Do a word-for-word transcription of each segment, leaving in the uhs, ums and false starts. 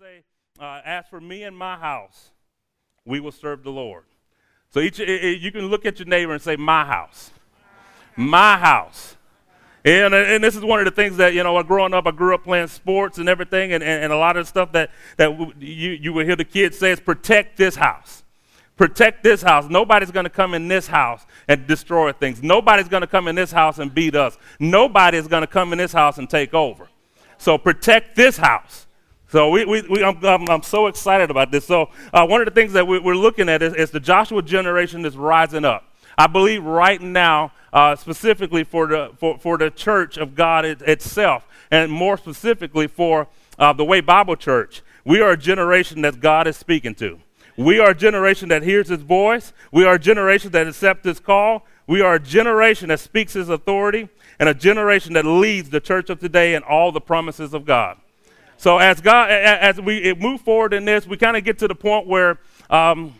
say, uh, as for me and my house, we will serve the Lord. So each you can look at your neighbor and say, my house, my house. And, and this is one of the things that, you know, growing up, I grew up playing sports and everything. And, and, and a lot of the stuff that, that you, you would hear the kids say is protect this house. Protect this house. Nobody's going to come in this house and destroy things. Nobody's going to come in this house and beat us. Nobody's going to come in this house and take over. So protect this house. So we, we, we I'm, I'm, I'm so excited about this. So uh, one of the things that we, we're looking at is, is the Joshua generation that's rising up. I believe right now, uh, specifically for the for, for the Church of God it, itself, and more specifically for uh, the Way Bible Church, we are a generation that God is speaking to. We are a generation that hears his voice. We are a generation that accepts his call. We are a generation that speaks his authority, and a generation that leads the church of today and all the promises of God. So as God, as we move forward in this, we kind of get to the point where um,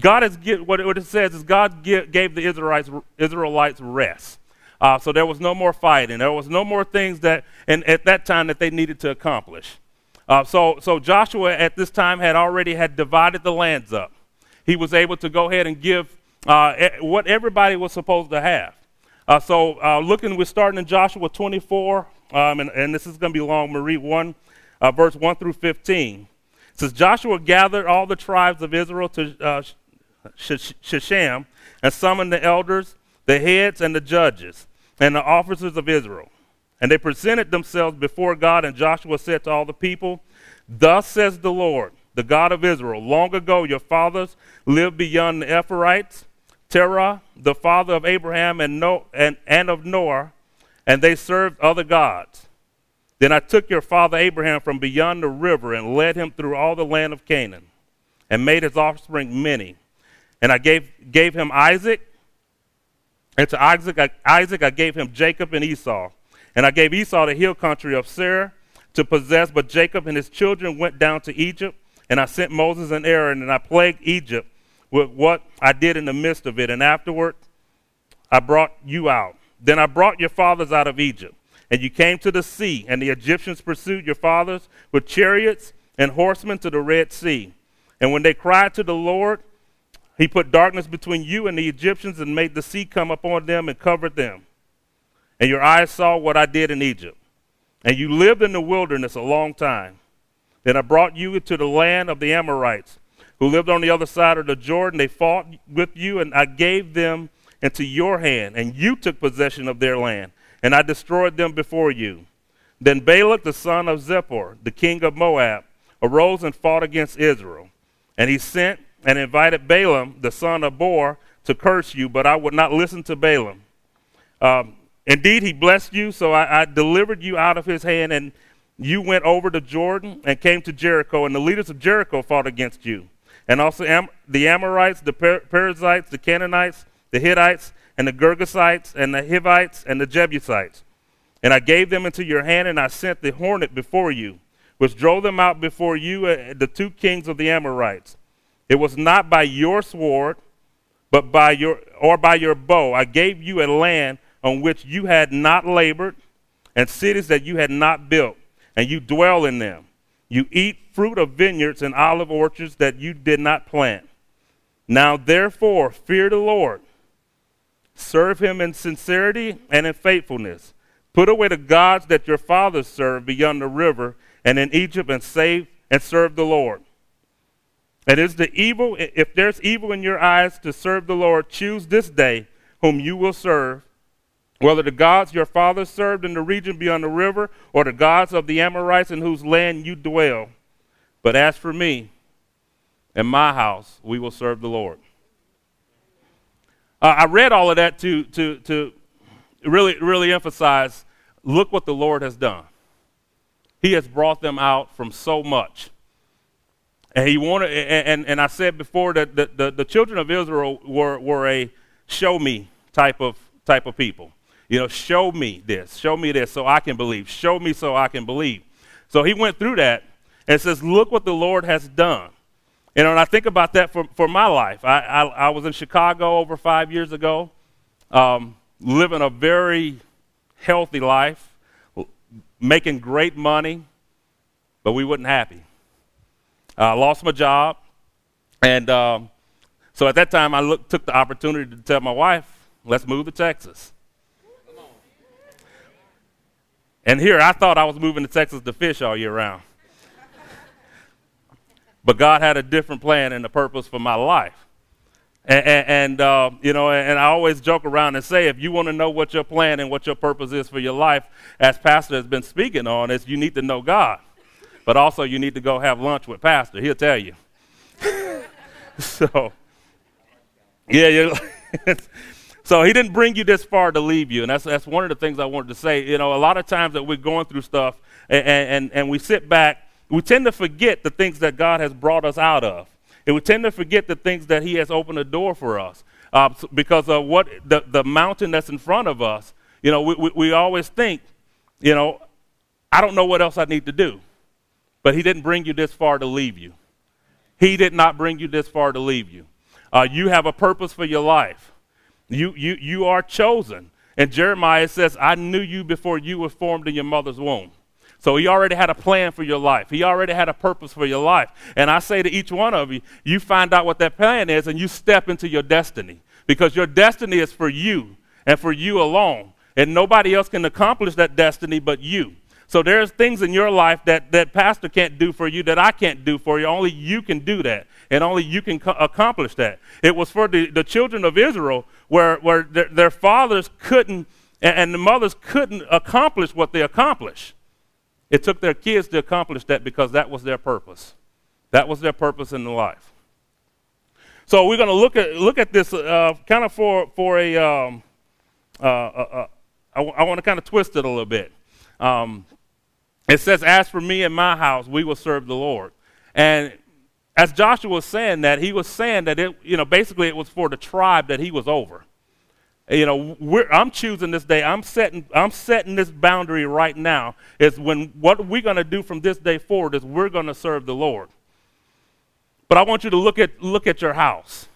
God is, what it says is God gave the Israelites, Israelites rest. Uh, so there was no more fighting. There was no more things that, and at that time that they needed to accomplish. Uh, so, so Joshua at this time had already had divided the lands up. He was able to go ahead and give uh, what everybody was supposed to have. Uh, so uh, looking, we're starting in Joshua twenty-four, um, and, and this is going to be long. I'm going to read one, uh, verse one through fifteen. It says, Joshua gathered all the tribes of Israel to uh, Shechem and summoned the elders, the heads, and the judges, and the officers of Israel. And they presented themselves before God, and Joshua said to all the people, Thus says the Lord, the God of Israel, long ago your fathers lived beyond the Ephrates, Terah, the father of Abraham and, no- and, and of Noah, and they served other gods. Then I took your father Abraham from beyond the river and led him through all the land of Canaan and made his offspring many. And I gave, gave him Isaac, and to Isaac I, Isaac I gave him Jacob and Esau. And I gave Esau the hill country of Seir to possess, but Jacob and his children went down to Egypt, and I sent Moses and Aaron, and I plagued Egypt with what I did in the midst of it. And afterward, I brought you out. Then I brought your fathers out of Egypt, and you came to the sea, and the Egyptians pursued your fathers with chariots and horsemen to the Red Sea. And when they cried to the Lord, he put darkness between you and the Egyptians and made the sea come upon them and covered them. And your eyes saw what I did in Egypt. And you lived in the wilderness a long time. Then I brought you to the land of the Amorites, who lived on the other side of the Jordan. They fought with you, and I gave them into your hand, and you took possession of their land, and I destroyed them before you. Then Balak, the son of Zippor, the king of Moab, arose and fought against Israel. And he sent and invited Balaam, the son of Beor, to curse you, but I would not listen to Balaam. Um, Indeed, he blessed you, so I, I delivered you out of his hand, and you went over to Jordan and came to Jericho, and the leaders of Jericho fought against you, and also Am- the Amorites, the per- Perizzites, the Canaanites, the Hittites, and the Girgasites, and the Hivites, and the Jebusites. And I gave them into your hand, and I sent the hornet before you, which drove them out before you, uh, the two kings of the Amorites. It was not by your sword, but by your or by your bow. I gave you a land on which you had not labored, and cities that you had not built, and you dwell in them. You eat fruit of vineyards and olive orchards that you did not plant. Now therefore fear the Lord. Serve him in sincerity and in faithfulness. Put away the gods that your fathers served beyond the river and in Egypt, and save and serve the Lord. And is the evil, if there's evil in your eyes to serve the Lord, choose this day whom you will serve, whether the gods your fathers served in the region beyond the river or the gods of the Amorites in whose land you dwell. But as for me and my house, we will serve the Lord. Uh, I read all of that to, to, to really, really emphasize, look what the Lord has done. He has brought them out from so much. And he wanted, and, and I said before that the, the, the children of Israel were, were a show me type of type of people. You know, show me this, show me this so I can believe, show me so I can believe. So he went through that and says, look what the Lord has done. You know, and I think about that for, for my life. I, I, I was in Chicago over five years ago, um, living a very healthy life, making great money, but we wasn't happy. I uh, lost my job, and um, so at that time I looked, took the opportunity to tell my wife, let's move to Texas. And here I thought I was moving to Texas to fish all year round. But God had a different plan and a purpose for my life. And, and, and uh, you know, and I always joke around and say, if you want to know what your plan and what your purpose is for your life, as Pastor has been speaking on, is you need to know God. But also you need to go have lunch with Pastor. He'll tell you. So, yeah, you're so he didn't bring you this far to leave you. And that's that's one of the things I wanted to say. You know, a lot of times that we're going through stuff and and, and we sit back, we tend to forget the things that God has brought us out of. And we tend to forget the things that he has opened the door for us uh, because of what the, the mountain that's in front of us. You know, we, we, we always think, you know, I don't know what else I need to do. But he didn't bring you this far to leave you. He did not bring you this far to leave you. Uh, you have a purpose for your life. You, you, you are chosen. And Jeremiah says, I knew you before you were formed in your mother's womb. So he already had a plan for your life. He already had a purpose for your life. And I say to each one of you, you find out what that plan is and you step into your destiny. Because your destiny is for you and for you alone. And nobody else can accomplish that destiny but you. So there's things in your life that, that Pastor can't do for you, that I can't do for you. Only you can do that, and only you can co- accomplish that. It was for the, the children of Israel where, where their, their fathers couldn't and, and the mothers couldn't accomplish what they accomplished. It took their kids to accomplish that because that was their purpose. That was their purpose in life. So we're going to look at look at this uh, kind of for, for a, um, uh, uh, I, w- I want to kind of twist it a little bit. Um, It says, as for me and my house, we will serve the Lord. And as Joshua was saying that, he was saying that, it, you know, basically it was for the tribe that he was over. You know, we're, I'm choosing this day. I'm setting I'm setting this boundary right now. Is when what we're going to do from this day forward is we're going to serve the Lord. But I want you to look at look at your house.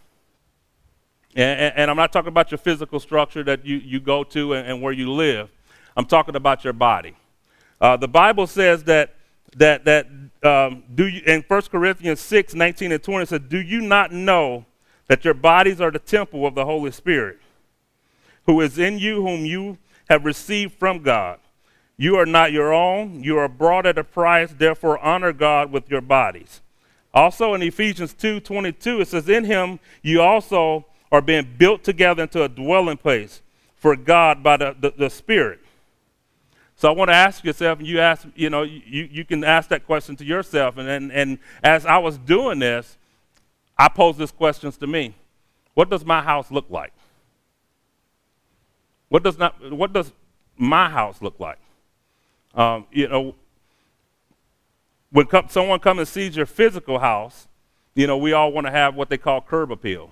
And, and, and I'm not talking about your physical structure that you, you go to and, and where you live. I'm talking about your body. Uh, the Bible says that that that um, do you, in First Corinthians six nineteen and twenty it says, "Do you not know that your bodies are the temple of the Holy Spirit, who is in you, whom you have received from God? You are not your own; you are bought at a price. Therefore, honor God with your bodies." Also, in Ephesians two twenty-two it says, "In Him you also are being built together into a dwelling place for God by the the, the Spirit." So I want to ask yourself, and you ask, you know, you, you can ask that question to yourself. And, and and as I was doing this, I posed this question to me: what does my house look like? What does not? What does my house look like? Um, you know, when come, someone comes and sees your physical house, you know, we all want to have what they call curb appeal.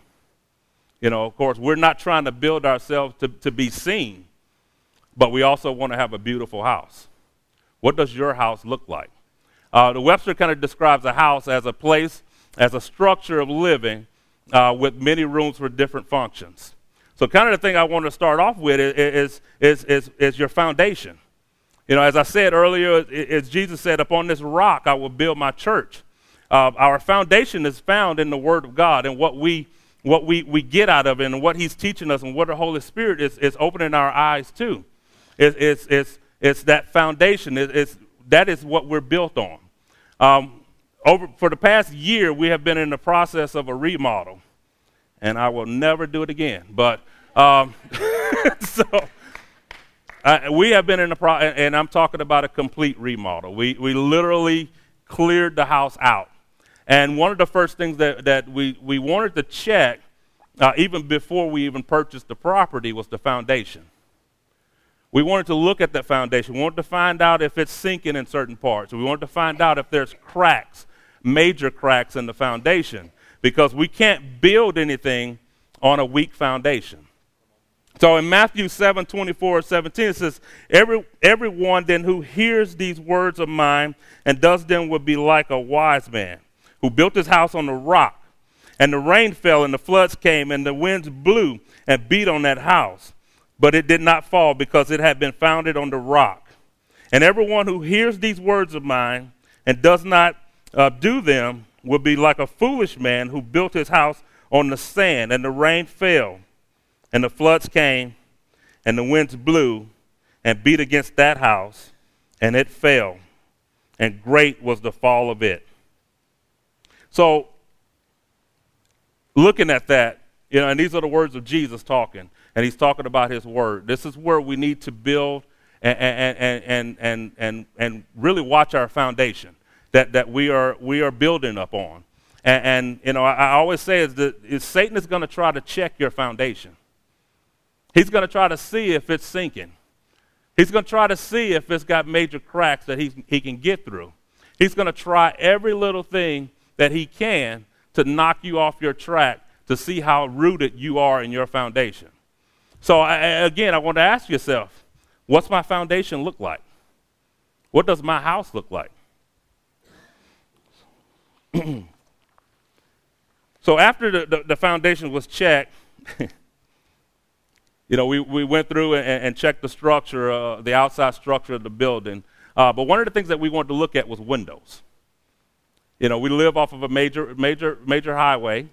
You know, of course, we're not trying to build ourselves to, to be seen. But we also want to have a beautiful house. What does your house look like? Uh, the Webster kind of describes a house as a place, as a structure of living uh, with many rooms for different functions. So kind of the thing I want to start off with is, is, is, is your foundation. You know, as I said earlier, as Jesus said, upon this rock I will build my church. Uh, our foundation is found in the Word of God and what we what we, we get out of it and what he's teaching us and what the Holy Spirit is, is opening our eyes to. It's, it's, it's, it's that foundation. It's, it's, that is what we're built on. Um, over for the past year, we have been in the process of a remodel, and I will never do it again. But um, so uh, we have been in the pro, and I'm talking about a complete remodel. We we literally cleared the house out, and one of the first things that that we we wanted to check, uh, even before we even purchased the property, was the foundation. We wanted to look at that foundation. We wanted to find out if it's sinking in certain parts. We wanted to find out if there's cracks, major cracks in the foundation, because we can't build anything on a weak foundation. So in Matthew seven twenty-four and seventeen it says, Every, everyone then who hears these words of mine and does them will be like a wise man who built his house on the rock, and the rain fell and the floods came and the winds blew and beat on that house. But it did not fall because it had been founded on the rock. And everyone who hears these words of mine and does not uh, do them will be like a foolish man who built his house on the sand, and the rain fell, and the floods came, and the winds blew and beat against that house, and it fell, and great was the fall of it. So, looking at that, you know, and these are the words of Jesus talking, and he's talking about his word. This is where we need to build and and and and and, and really watch our foundation that, that we are we are building up on. And, and you know, I, I always say is that is Satan is going to try to check your foundation. He's going to try to see if it's sinking. He's going to try to see if it's got major cracks that he he can get through. He's going to try every little thing that he can to knock you off your track, to see how rooted you are in your foundation. So I, again, I want to ask yourself, what's my foundation look like? What does my house look like? So after the, the, the foundation was checked, you know, we, we went through and, and checked the structure, uh, the outside structure of the building. Uh, but one of the things that we wanted to look at was windows. You know, we live off of a major, major, major highway,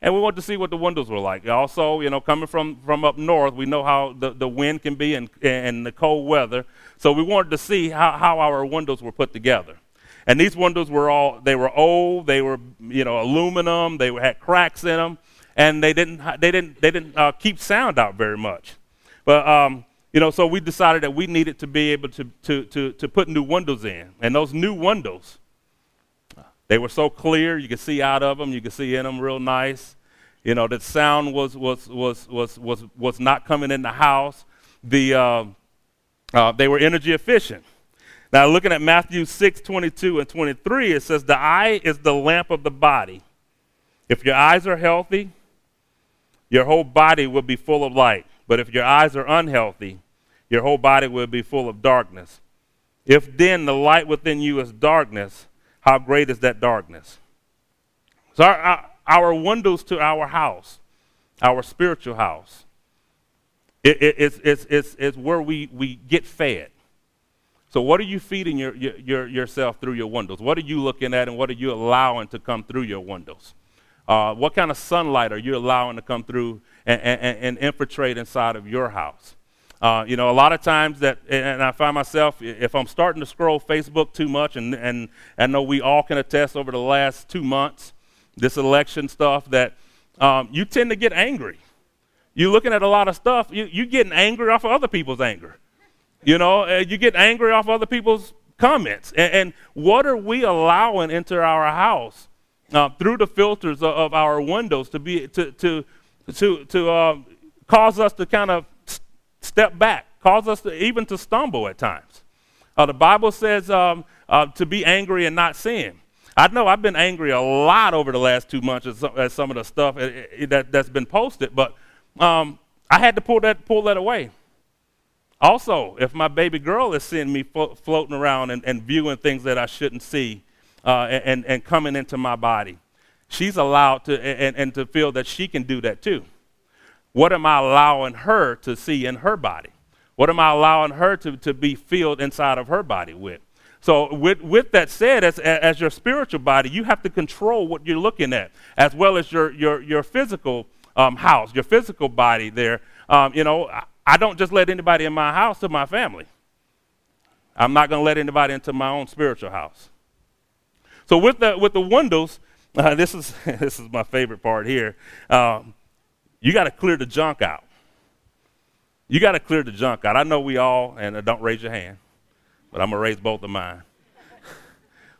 and we wanted to see what the windows were like. Also, you know, coming from, from up north, we know how the, the wind can be and, and the cold weather. So we wanted to see how, how our windows were put together. And these windows were all, they were old, they were, you know, aluminum, they had cracks in them. And they didn't, they didn't, they didn't uh, keep sound out very much. But um, you know, so we decided that we needed to be able to to to to put new windows in. And those new windows, they were so clear, you could see out of them, you could see in them real nice. You know, the sound was was was was was was not coming in the house. The uh, uh, they were energy efficient. Now, looking at Matthew six twenty-two and twenty-three, it says, "The eye is the lamp of the body. If your eyes are healthy, your whole body will be full of light. But if your eyes are unhealthy, your whole body will be full of darkness. If then the light within you is darkness, how great is that darkness?" So our, our, our windows to our house, our spiritual house, it, it, it's, it's, it's, it's where we, we get fed. So what are you feeding your, your, yourself through your windows? What are you looking at, and what are you allowing to come through your windows? Uh, what kind of sunlight are you allowing to come through and, and, and infiltrate inside of your house? Uh, you know, a lot of times that, and I find myself, if I'm starting to scroll Facebook too much, and, and I know we all can attest over the last two months, this election stuff, that um, you tend to get angry. You're looking at a lot of stuff, you, you're getting angry off of other people's anger. You know, uh, you get angry off other people's comments. And, and what are we allowing into our house? Uh, through the filters of, of our windows to be to to to to uh, cause us to kind of st- step back, cause us to even to stumble at times. Uh, the Bible says um, uh, to be angry and not sin. I know I've been angry a lot over the last two months at some, at some of the stuff that that's been posted, but um, I had to pull that pull that away. Also, if my baby girl is seeing me flo- floating around and, and viewing things that I shouldn't see. Uh, and, and coming into my body, she's allowed to and, and to feel that she can do that too. What am I allowing her to see in her body? What am I allowing her to, to be filled inside of her body with? So with, with that said, as as your spiritual body, you have to control what you're looking at, as well as your your your physical um, house, your physical body there. Um, you know, I, I don't just let anybody in my house to my family. I'm not going to let anybody into my own spiritual house. So with the with the windows, uh, this is this is my favorite part here. Um, you got to clear the junk out. You got to clear the junk out. I know we all, and uh, don't raise your hand, but I'm gonna raise both of mine.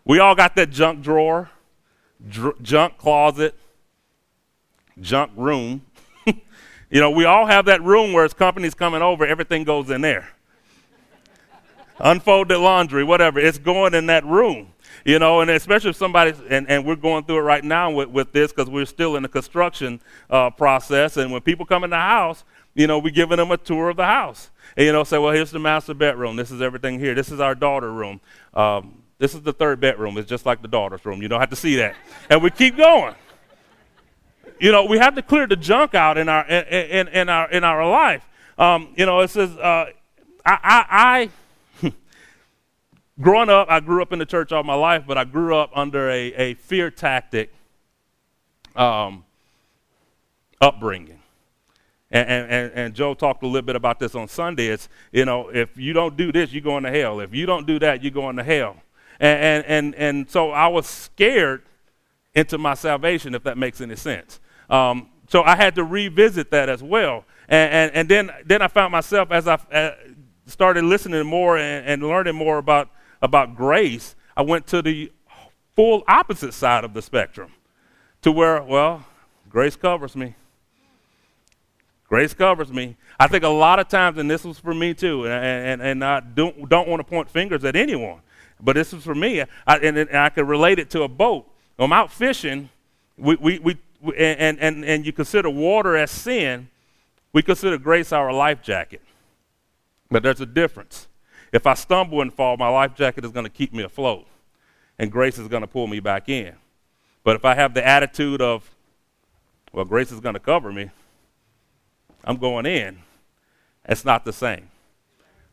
We all got that junk drawer, dr- junk closet, junk room. You know, we all have that room where it's company's coming over, everything goes in there. Unfolded laundry, whatever, it's going in that room. You know, and especially if somebody's, and, and we're going through it right now with, with this because we're still in the construction uh, process. And when people come in the house, you know, we're giving them a tour of the house. And, you know, say, well, here's the master bedroom. This is everything here. This is our daughter room. Um, this is the third bedroom. It's just like the daughter's room. You don't have to see that. And we keep going. You know, we have to clear the junk out in our in, in, in our in our life. Um, you know, it says, uh, I I. I growing up, I grew up in the church all my life, but I grew up under a, a fear tactic um, upbringing. And, and, and Joe talked a little bit about this on Sunday. It's, you know, if you don't do this, you're going to hell. If you don't do that, you're going to hell. And, and, and, and so I was scared into my salvation, if that makes any sense. Um, so I had to revisit that as well. And, and, and then, then I found myself, as I uh, started listening more and, and learning more about, about grace, I went to the full opposite side of the spectrum to where, well, grace covers me. Grace covers me. I think a lot of times, and this was for me too, and, and, and I don't, don't want to point fingers at anyone, but this was for me, I, and, and I could relate it to a boat. When I'm out fishing, we, we, we, and, and, and you consider water as sin, we consider grace our life jacket. But there's a difference. If I stumble and fall, my life jacket is going to keep me afloat, and grace is going to pull me back in. But if I have the attitude of, well, grace is going to cover me, I'm going in. It's not the same.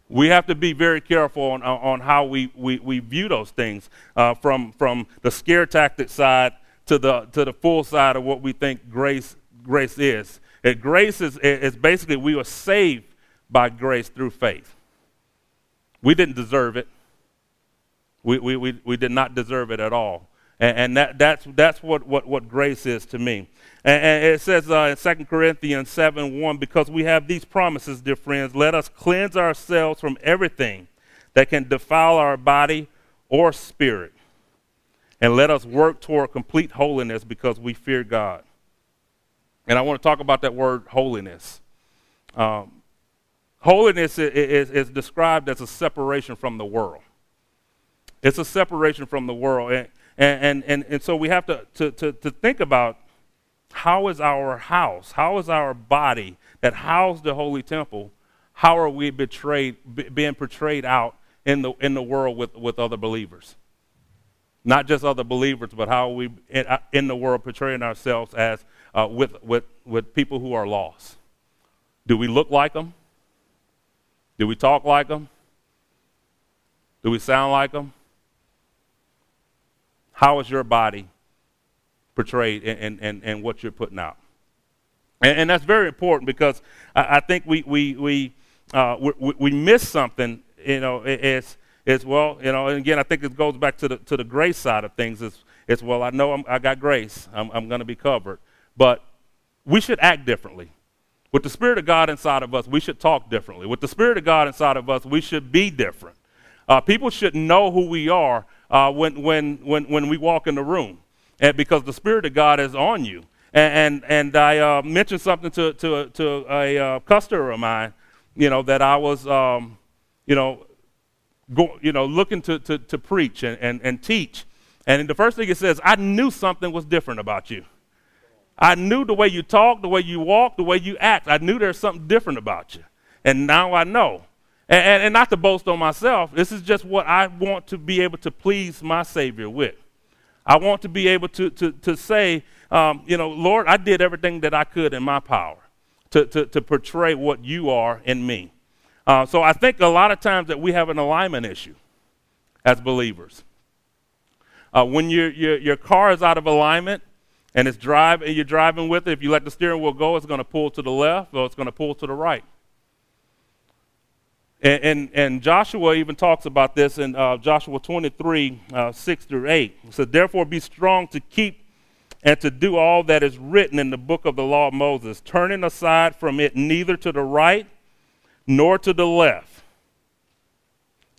We have to be very careful on, on how we, we, we view those things, uh, from from the scare tactic side to the to the full side of what we think grace grace is. And grace is is basically we were saved by grace through faith. We didn't deserve it. We we we, we did not deserve it at all. And, and that that's that's what, what, what grace is to me. And, and it says uh, in Second Corinthians seven one, because we have these promises, dear friends, let us cleanse ourselves from everything that can defile our body or spirit, and let us work toward complete holiness, because we fear God. And I want to talk about that word holiness. Um, holiness is, is, is described as a separation from the world. It's a separation from the world. And, And, and and so we have to, to, to, to think about, how is our house, how is our body that housed the Holy Temple, how are we betrayed, b- being portrayed out in the in the world with, with other believers? Not just other believers, but how are we in, in the world portraying ourselves as uh, with, with, with people who are lost? Do we look like them? Do we talk like them? Do we sound like them? How is your body portrayed and and and what you're putting out? And, and that's very important, because I, I think we we we, uh, we we miss something. You know, it's it's well, you know. And again, I think it goes back to the to the grace side of things. It's it's well, I know I'm, I got grace. I'm I'm going to be covered, but we should act differently. With the Spirit of God inside of us, we should talk differently. With the Spirit of God inside of us, we should be different. Uh, people should know who we are uh, when when when when we walk in the room, and because the Spirit of God is on you. And and, and I uh, mentioned something to to to a uh, customer of mine, you know, that I was, um, you know, go, you know, looking to to, to preach and, and, and teach. And the first thing it says, I knew something was different about you. I knew the way you talk, the way you walk, the way you act. I knew there's something different about you, and now I know. And, and, and not to boast on myself, this is just what I want to be able to please my Savior with. I want to be able to to to say, um, you know, Lord, I did everything that I could in my power to to, to portray what you are in me. Uh, so I think a lot of times that we have an alignment issue as believers. Uh, when your your your car is out of alignment and it's drive and you're driving with it, if you let the steering wheel go, it's going to pull to the left or it's going to pull to the right. And, and, and Joshua even talks about this in uh, Joshua twenty-three, uh, six through eight. It says, therefore be strong to keep and to do all that is written in the book of the law of Moses, turning aside from it neither to the right nor to the left,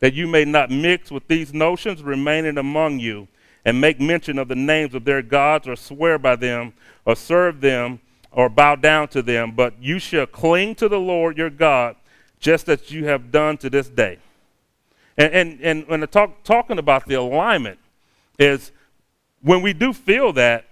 that you may not mix with these notions remaining among you, and make mention of the names of their gods, or swear by them, or serve them, or bow down to them. But you shall cling to the Lord your God, just as you have done to this day. And and, and when I talk, talking about the alignment is when we do feel that,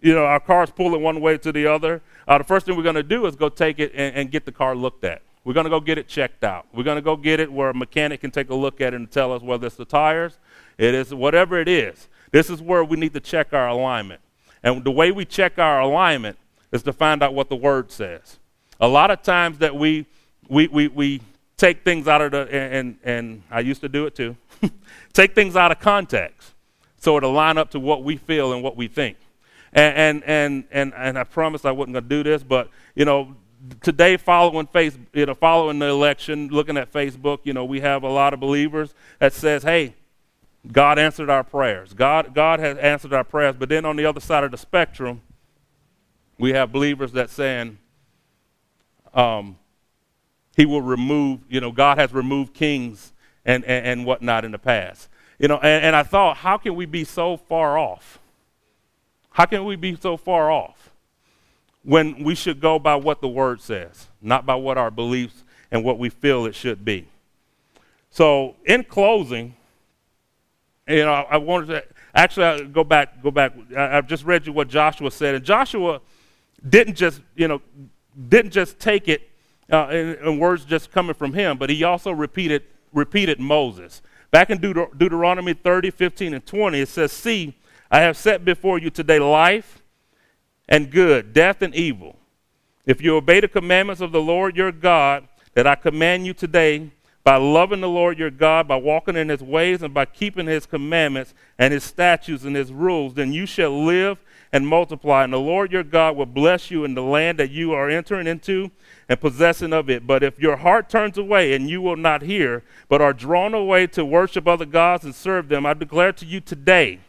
you know, our car's pulling one way to the other, uh, the first thing we're going to do is go take it and, and get the car looked at. We're going to go get it checked out. We're going to go get it where a mechanic can take a look at it and tell us whether it's the tires, it is whatever it is. This is where we need to check our alignment. And the way we check our alignment is to find out what the Word says. A lot of times that we We we we take things out of the, and, and, and I used to do it too, take things out of context so it'll line up to what we feel and what we think. And, and, and, and, and I promised I wasn't going to do this, but, you know, today, following face, you know, following the election, looking at Facebook, you know, we have a lot of believers that says, "Hey, God answered our prayers. God, God has answered our prayers." But then on the other side of the spectrum, we have believers that saying, um, "He will remove," you know, God has removed kings and and, and whatnot in the past, you know. And, and I thought, how can we be so far off? How can we be so far off? When we should go by what the Word says, not by what our beliefs and what we feel it should be. So, in closing, you know, I wanted to actually I'll go back. Go back. I've just read you what Joshua said, and Joshua didn't just, you know, didn't just take it uh, in, in words just coming from him, but he also repeated repeated Moses. Back in Deut- Deuteronomy thirty, fifteen, and twenty, it says, "See, I have set before you today life and good, death and evil. If you obey the commandments of the Lord your God that I command you today, by loving the Lord your God, by walking in his ways, and by keeping his commandments and his statutes and his rules, then you shall live and multiply, and the Lord your God will bless you in the land that you are entering into and possessing of it. But if your heart turns away and you will not hear, but are drawn away to worship other gods and serve them, I declare to you today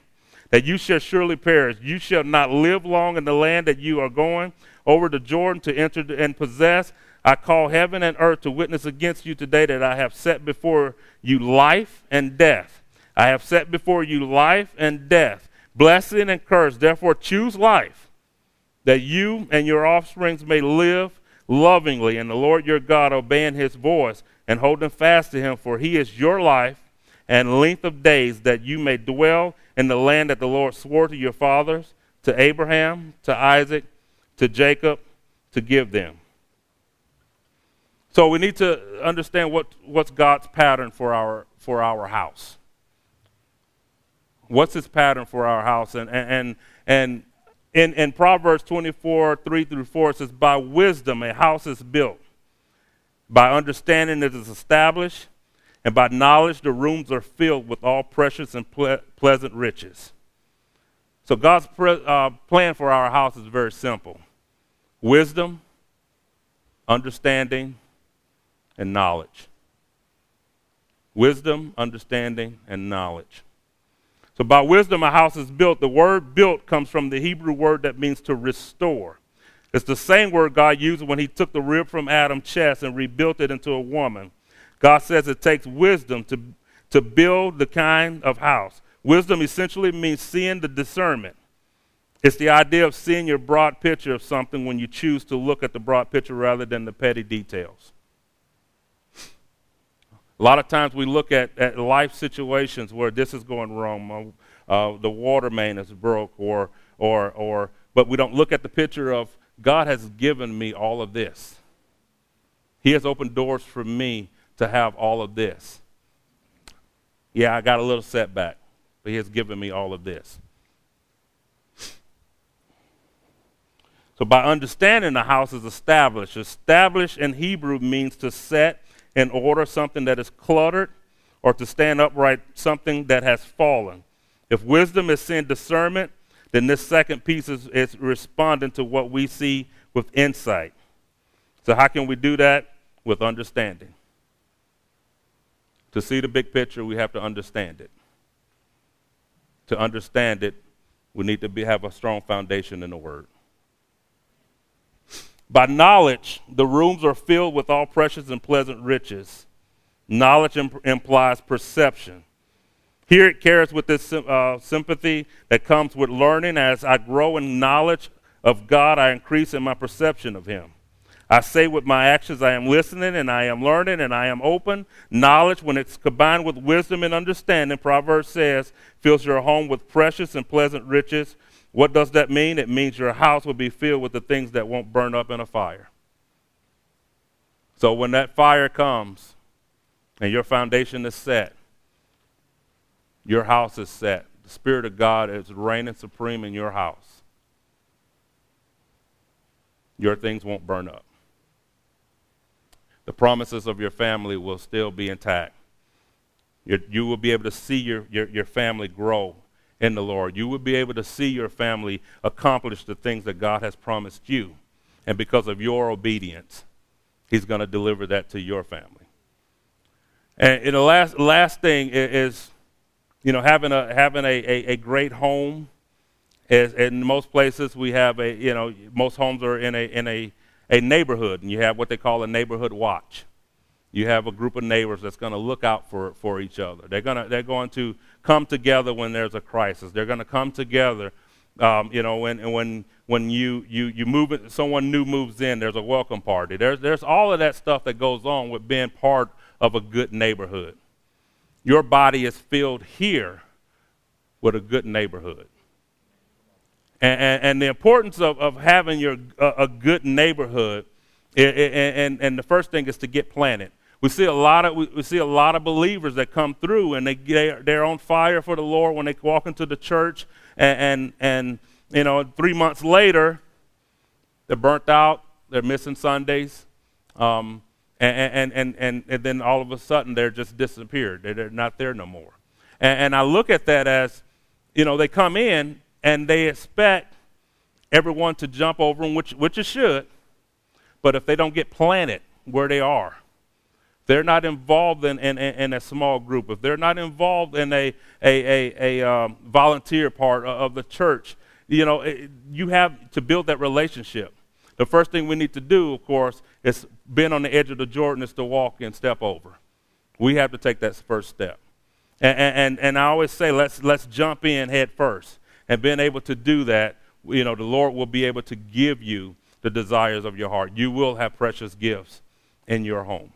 that you shall surely perish. You shall not live long in the land that you are going over the Jordan to enter and possess. I call heaven and earth to witness against you today that I have set before you life and death. I have set before you life and death, blessing and curse. Therefore choose life, that you and your offsprings may live lovingly, and the Lord your God obeying his voice and holding fast to him, for he is your life and length of days, that you may dwell in the land that the Lord swore to your fathers, to Abraham, to Isaac, to Jacob, to give them." So we need to understand what, what's God's pattern for our for our house. What's his pattern for our house? And and and, and in, in Proverbs twenty-four, three through four, it says, "By wisdom a house is built, by understanding it is established, and by knowledge the rooms are filled with all precious and ple- pleasant riches." So God's pre- uh, plan for our house is very simple. Wisdom, understanding, and knowledge. Wisdom, understanding, and knowledge. So by wisdom a house is built. The word built comes from the Hebrew word that means to restore. It's the same word God used when he took the rib from Adam's chest and rebuilt it into a woman. God says it takes wisdom to, to build the kind of house. Wisdom essentially means seeing the discernment. It's the idea of seeing your broad picture of something when you choose to look at the broad picture rather than the petty details. A lot of times we look at, at life situations where this is going wrong, uh, the water main is broke, or or or, but we don't look at the picture of God has given me all of this. He has opened doors for me to have all of this. Yeah, I got a little setback, but he has given me all of this. So by understanding the house is established. Established in Hebrew means to set in order something that is cluttered, or to stand upright something that has fallen. If wisdom is seeing discernment, then this second piece is, is responding to what we see with insight. So how can we do that? With understanding. To see the big picture, we have to understand it. To understand it, we need to be, have a strong foundation in the Word. By knowledge, the rooms are filled with all precious and pleasant riches. Knowledge imp- implies perception. Here it carries with this uh, sympathy that comes with learning. As I grow in knowledge of God, I increase in my perception of him. I say with my actions, I am listening, and I am learning, and I am open. Knowledge, when it's combined with wisdom and understanding, Proverbs says, fills your home with precious and pleasant riches. What does that mean? It means your house will be filled with the things that won't burn up in a fire. So when that fire comes and your foundation is set, your house is set. The Spirit of God is reigning supreme in your house. Your things won't burn up. the promises of your family will still be intact. You're, you will be able to see your, your, your family grow in the Lord. You will be able to see your family accomplish the things that God has promised you. And because of your obedience, he's going to deliver that to your family. And, and the last last thing is, is you know, having a having a, a, a great home. Is, in most places, we have a you know most homes are in a in a a neighborhood, and you have what they call a neighborhood watch. You have a group of neighbors that's going to look out for, for each other. They're going to they're going to come together when there's a crisis. They're going to come together, um, you know, when when when you you you move it, someone new moves in. There's a welcome party. There's there's all of that stuff that goes on with being part of a good neighborhood. Your body is filled here with a good neighborhood, and and, and the importance of of having your a, a good neighborhood. It, it, and and the first thing is to get planted. We see a lot of we see a lot of believers that come through and they they're on fire for the Lord when they walk into the church, and, and and you know three months later they're burnt out, they're missing Sundays, um, and, and and and then all of a sudden they're just disappeared. They're, they're not there no more. And, and I look at that as, you know, they come in and they expect everyone to jump over them, which which it should, but if they don't get planted where they are. They're not involved in, in, in a small group. If they're not involved in a a a, a um, volunteer part of the church, you know, it, you have to build that relationship. The first thing we need to do, of course, is being on the edge of the Jordan is to walk and step over. We have to take that first step, and and and I always say let's let's jump in head first, and being able to do that, you know, the Lord will be able to give you the desires of your heart. You will have precious gifts in your home.